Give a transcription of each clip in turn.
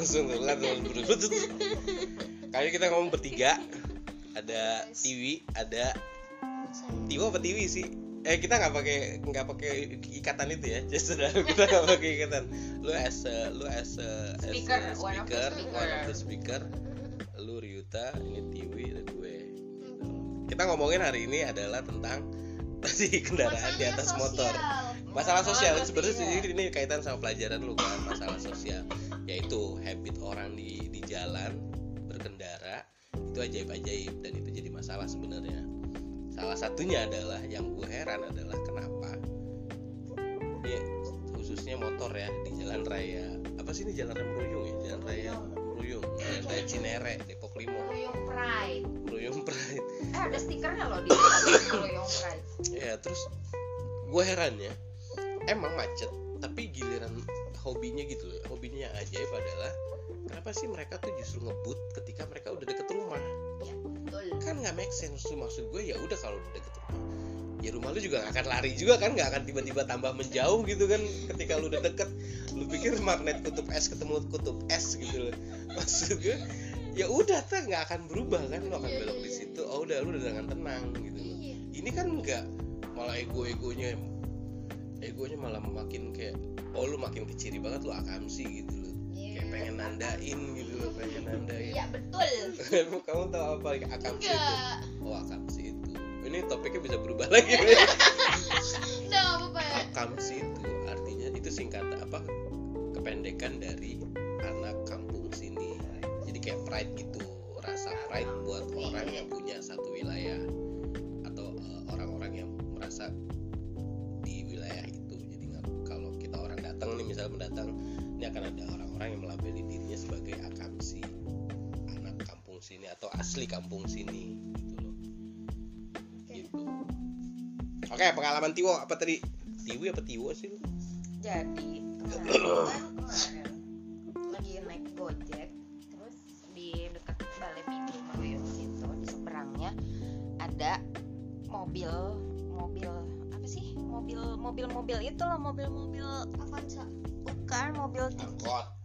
langsung tuh lihat langsung berusut. Kali kita ngomong bertiga, ada Tiwi, ada Tiwo apa Tiwi sih? Kita nggak pakai ikatan itu ya, just sudah kita nggak pakai ikatan. Lu as a speaker, lu Ryuta, ini Tiwi, dan gue. Kita ngomongin hari ini adalah tentang tadi kendaraan di atas motor. Masalah sosial sebenarnya ini kaitan sama pelajaran lu kan, masalah sosial, yaitu habit orang di jalan berkendara itu ajaib-ajaib dan itu jadi masalah sebenarnya. Salah satunya adalah yang gue heran adalah kenapa ya, khususnya motor ya di jalan raya apa sih ini jalan raya Maluyung jalan raya Cinere Depok Limo Maluyung Pride ada stikernya loh di Maluyung Pride ya. Terus gue heran ya, emang macet, tapi giliran hobinya gitu loh, hobinya yang ajaib adalah kenapa sih mereka tuh justru ngebut ketika mereka udah deket rumah ya. Kan nggak make sense tuh, maksud gue ya udah kalau deket rumah ya rumah lu juga nggak akan lari juga kan, nggak akan tiba-tiba tambah menjauh gitu kan. Ketika lu udah deket, lu pikir magnet kutub es ketemu kutub es gitu loh, maksud gue ya udah tuh nggak akan berubah kan, lu akan belok di situ, oh udah lu udah dengan tenang gitu loh. Ini kan nggak, malah egonya malah makin kayak oh lu makin keciri banget, lu akamsi gitu loh, kayak pengen nandain gitu loh. Iya betul. Kamu tahu apa akamsi itu? Oh akamsi itu. Ini topiknya bisa berubah lagi. Apa ya? Akamsi itu artinya itu singkatan apa? Kependekan dari anak kampung sini. Jadi kayak pride gitu, rasa pride buat orang yang punya satu wilayah atau orang-orang yang merasa di wilayah itu. Jadi kalau kita orang datang nih misalnya mendatang, ini akan ada orang-orang yang melabeli dirinya sebagai akamsi, anak kampung sini atau asli kampung sini gitu loh. Gitu. Oke, pengalaman Tiwo apa tadi? Tiwi apa Tiwo sih lu? Jadi kemarin lagi naik Gojek, terus di dekat Balai Pitu Maluyung situ di seberangnya ada mobil Avanza. Bukan mobil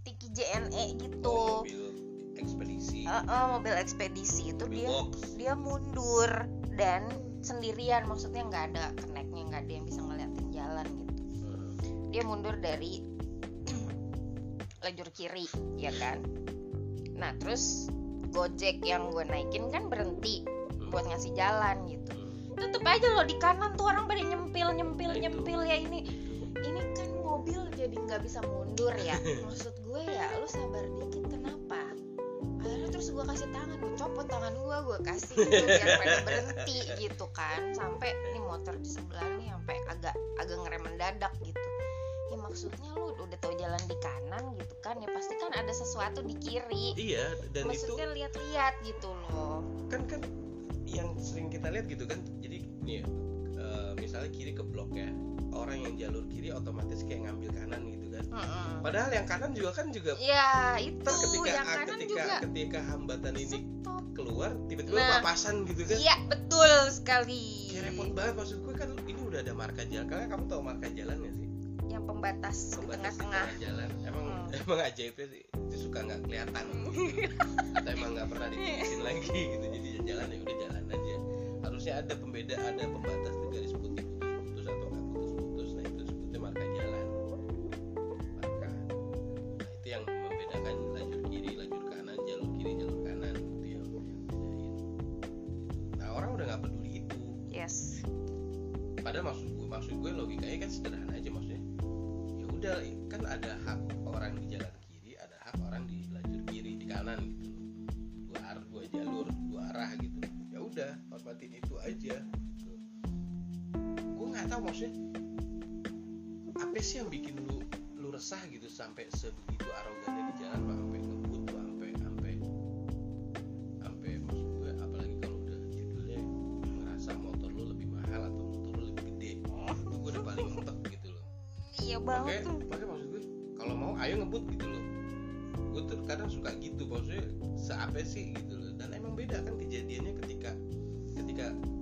tiki JNE gitu. Oh, mobil ekspedisi. Mobil ekspedisi itu mobil dia mundur dan sendirian, maksudnya nggak ada connect-nya, nggak ada yang bisa ngeliatin jalan gitu. Dia mundur dari lajur kiri, ya kan. Nah terus Gojek yang gue naikin kan berhenti buat ngasih jalan gitu. Tetep aja loh di kanan tuh orang pada nyempil ya ini kan mobil jadi nggak bisa mundur ya. Maksud gue ya lu sabar dikit kenapa? Akhirnya terus gue kasih tangan, gue copot tangan gue kasih gitu, biar pada berhenti gitu kan. Sampai nih motor di sebelah nih sampai agak ngerem mendadak gitu. Ya maksudnya lu udah tau jalan di kanan gitu kan, ya pasti kan ada sesuatu di kiri. Iya, dan maksudnya itu lihat-lihat gitu loh. Kan yang sering kita lihat gitu kan, jadi nih misalnya kiri ke blok ya, orang yang jalur kiri otomatis kayak ngambil kanan gitu kan, padahal yang kanan juga ya itu ketika hambatan ini stop keluar tiba-tiba papasan gitu kan. Iya betul sekali, kayak repot banget. Maksud gue kan ini udah ada marka jalan, karena kamu tahu marka jalan nggak sih yang pembatas di tengah-tengah jalan, emang ajaibnya sih itu suka nggak kelihatan gitu. Atau emang nggak pernah dibikin lagi gitu, jadi jalan ya udah jalan aja, harusnya ada pembeda, ada pembatas di garis putih, putus atau nggak putus. Nah itu sebutnya marka jalan, nah itu yang membedakan lajur kiri lajur kanan, jalur kiri jalur kanan itu yang bedain. Nah orang udah nggak peduli itu. Yes, padahal maksud gue logikanya kan sederhana aja, maksudnya ya udah kan ada hak orang di jalan kiri, ada hak orang di lajur kiri, di kanan gitu, dua jalur dua arah gitu, ya udah hormatin itu aja gitu. Gue nggak tahu maksudnya apa sih yang bikin lu resah gitu sampai sebegitu arogannya di jalan, sampai ngebut, sampai maksud gue, apalagi kalau udah judulnya ngerasa motor lu lebih mahal atau motor lu lebih gede, itu gue udah paling entek gitu loh. Iya banget tuh. Makanya maksud gue kalau mau ayo ngebut gitu loh. Gue terkadang suka gitu, maksudnya seape sih gitu loh. Dan emang beda kan kejadiannya ketika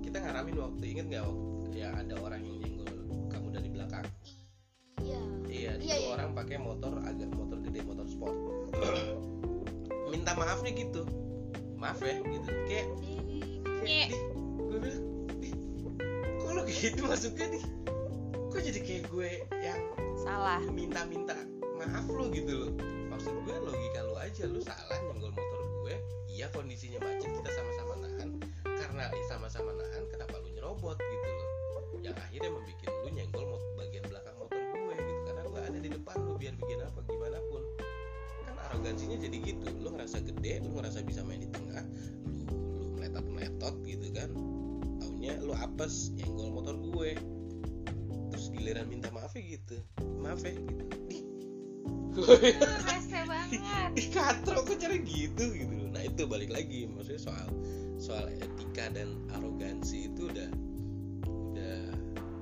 kita ngaramin waktu, inget nggak waktu ya ada orang yang nyenggol kamu dari belakang. Iya. Iya. Orang pakai motor agak motor gede, motor sport. minta maafnya gitu, maaf ya gitu, kayak gue bilang, kok lo gitu, maksudnya nih, kok jadi kayak gue yang salah minta-minta maaf lo gitu lo, maksud gue logika lo aja, lo salah nyenggol motor gue, iya kondisinya macet, kita sama-sama nahan, karena sama-sama nahan, kenapa lo nyerobot gitu lo, yang akhirnya membuat lo nyenggol bagian belakang motor gue gitu, karena gue ada di depan lo biar bikin apa gimana pun. Arogansinya jadi gitu, lu ngerasa gede, lu ngerasa bisa main di tengah, lu meletot-meletot gitu kan, taunya lu apes nyenggol motor gue, terus giliran minta maaf ya gitu, maaf ya gitu, rese banget, dikatrok kok cara gitu, nah itu balik lagi, maksudnya soal etika dan arogansi itu udah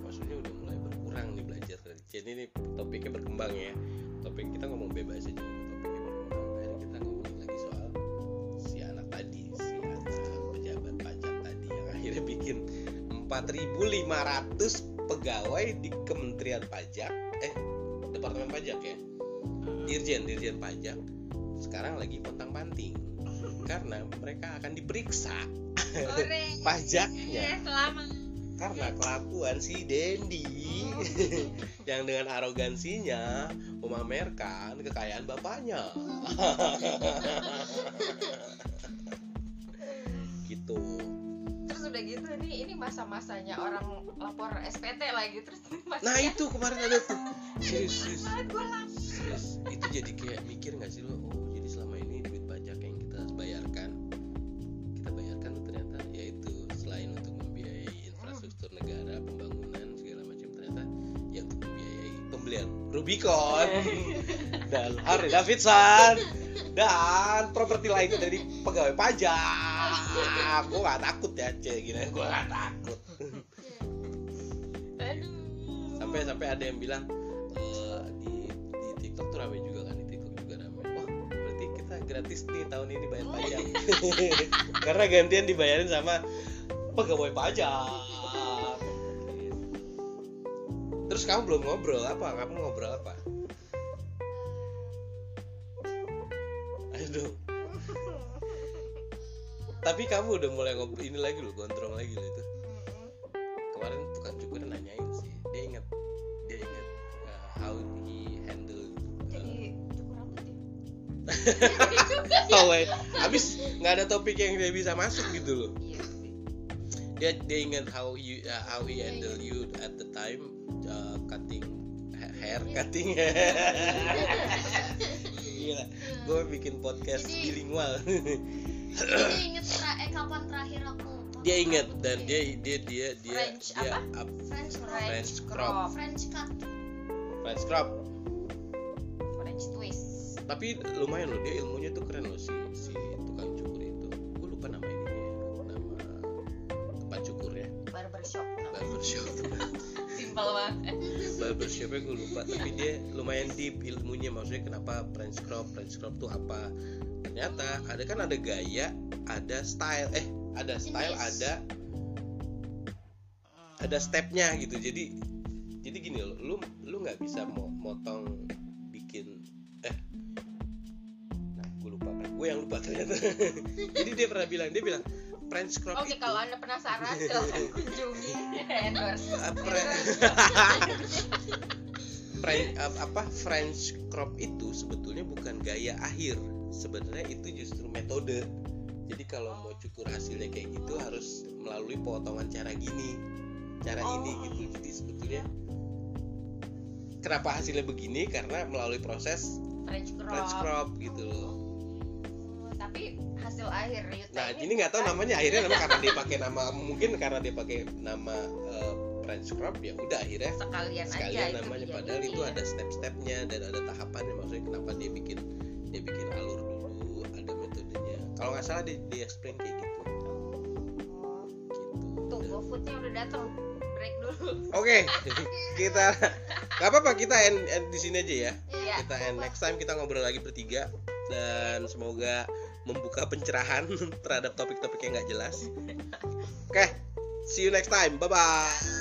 maksudnya udah mulai berkurang nih belajar, jadi ini topiknya berkembang ya, topik kita ngomong bebas aja. Dia bikin 4.500 pegawai di Kementerian Pajak, Departemen Pajak ya, Dirjen Pajak sekarang lagi pontang-panting karena mereka akan diperiksa pajaknya karena kelakuan si Dendi yang dengan arogansinya memamerkan kekayaan bapaknya. Gitu. Terus udah gitu nih, ini masa-masanya orang lapor SPT lagi, terus masanya... Nah itu kemarin ada tuh serius itu jadi kayak mikir nggak sih lo, oh jadi selama ini duit pajak yang kita bayarkan tuh ternyata yaitu selain untuk membiayai infrastruktur negara, pembangunan segala macam, ternyata ya untuk membiayai pembelian Rubicon dan Harley Davidson dan properti lainnya dari pegawai pajak. Gue gak takut ya gini, gue gak takut. Sampai ada yang bilang di TikTok tuh rame juga kan, di TikTok juga rame. Wah berarti kita gratis nih tahun ini bayar pajak. Karena gantian dibayarin sama pegawai pajak. Terus kamu belum ngobrol apa? Kamu ngobrol apa? Aduh. Tapi kamu udah mulai ngobrol ini lagi loh, gondrong lagi loh itu. Kemarin tukang cukur nanyain sih, dia ingat how he handle. Jadi cukur rambut ya. Weh, abis nggak ada topik yang dia bisa masuk gitu loh. Dia ingat how he handle you at the time cutting. Gila, gue bikin podcast bilingual. Kapan terakhir aku? Dia inget dan dia French crop. French twist. Tapi lumayan loh, dia ilmunya tuh keren loh si tukang cukur itu. Gue lupa nama ini ya, nama tempat cukur ya. Barbershop. Simpel banget. Barbershopnya gue lupa, tapi dia lumayan deep ilmunya, maksudnya kenapa French crop tuh apa? Ternyata ada gaya, ada style, ada stepnya gitu. Jadi gini loh, lu nggak bisa motong bikin gue yang lupa ternyata. Jadi dia bilang French crop. Oke, kalau Anda penasaran silahkan kunjungi endorse. French crop itu sebetulnya bukan gaya akhir. Sebenarnya itu justru metode. Jadi kalau mau cukur hasilnya kayak gitu harus melalui potongan cara ini gitu. Jadi sebetulnya kenapa hasilnya begini karena melalui proses French crop gitu loh. Tapi hasil akhir Ryuta. Nah ini nggak tahu namanya akhirnya karena dia pakai nama French crop ya udah akhirnya sekalian aja namanya itu padahal itu ada step-stepnya dan ada tahapannya, maksudnya kenapa dia bikin alur dulu, ada metodenya. Kalau nggak salah di explain kayak gitu. Tuh, GoFood-nya udah datang. Break dulu. Oke. Kita nggak apa-apa, kita end di sini aja ya. Iya, kita end next time kita ngobrol lagi bertiga dan semoga membuka pencerahan terhadap topik-topik yang nggak jelas. Oke, see you next time. Bye bye.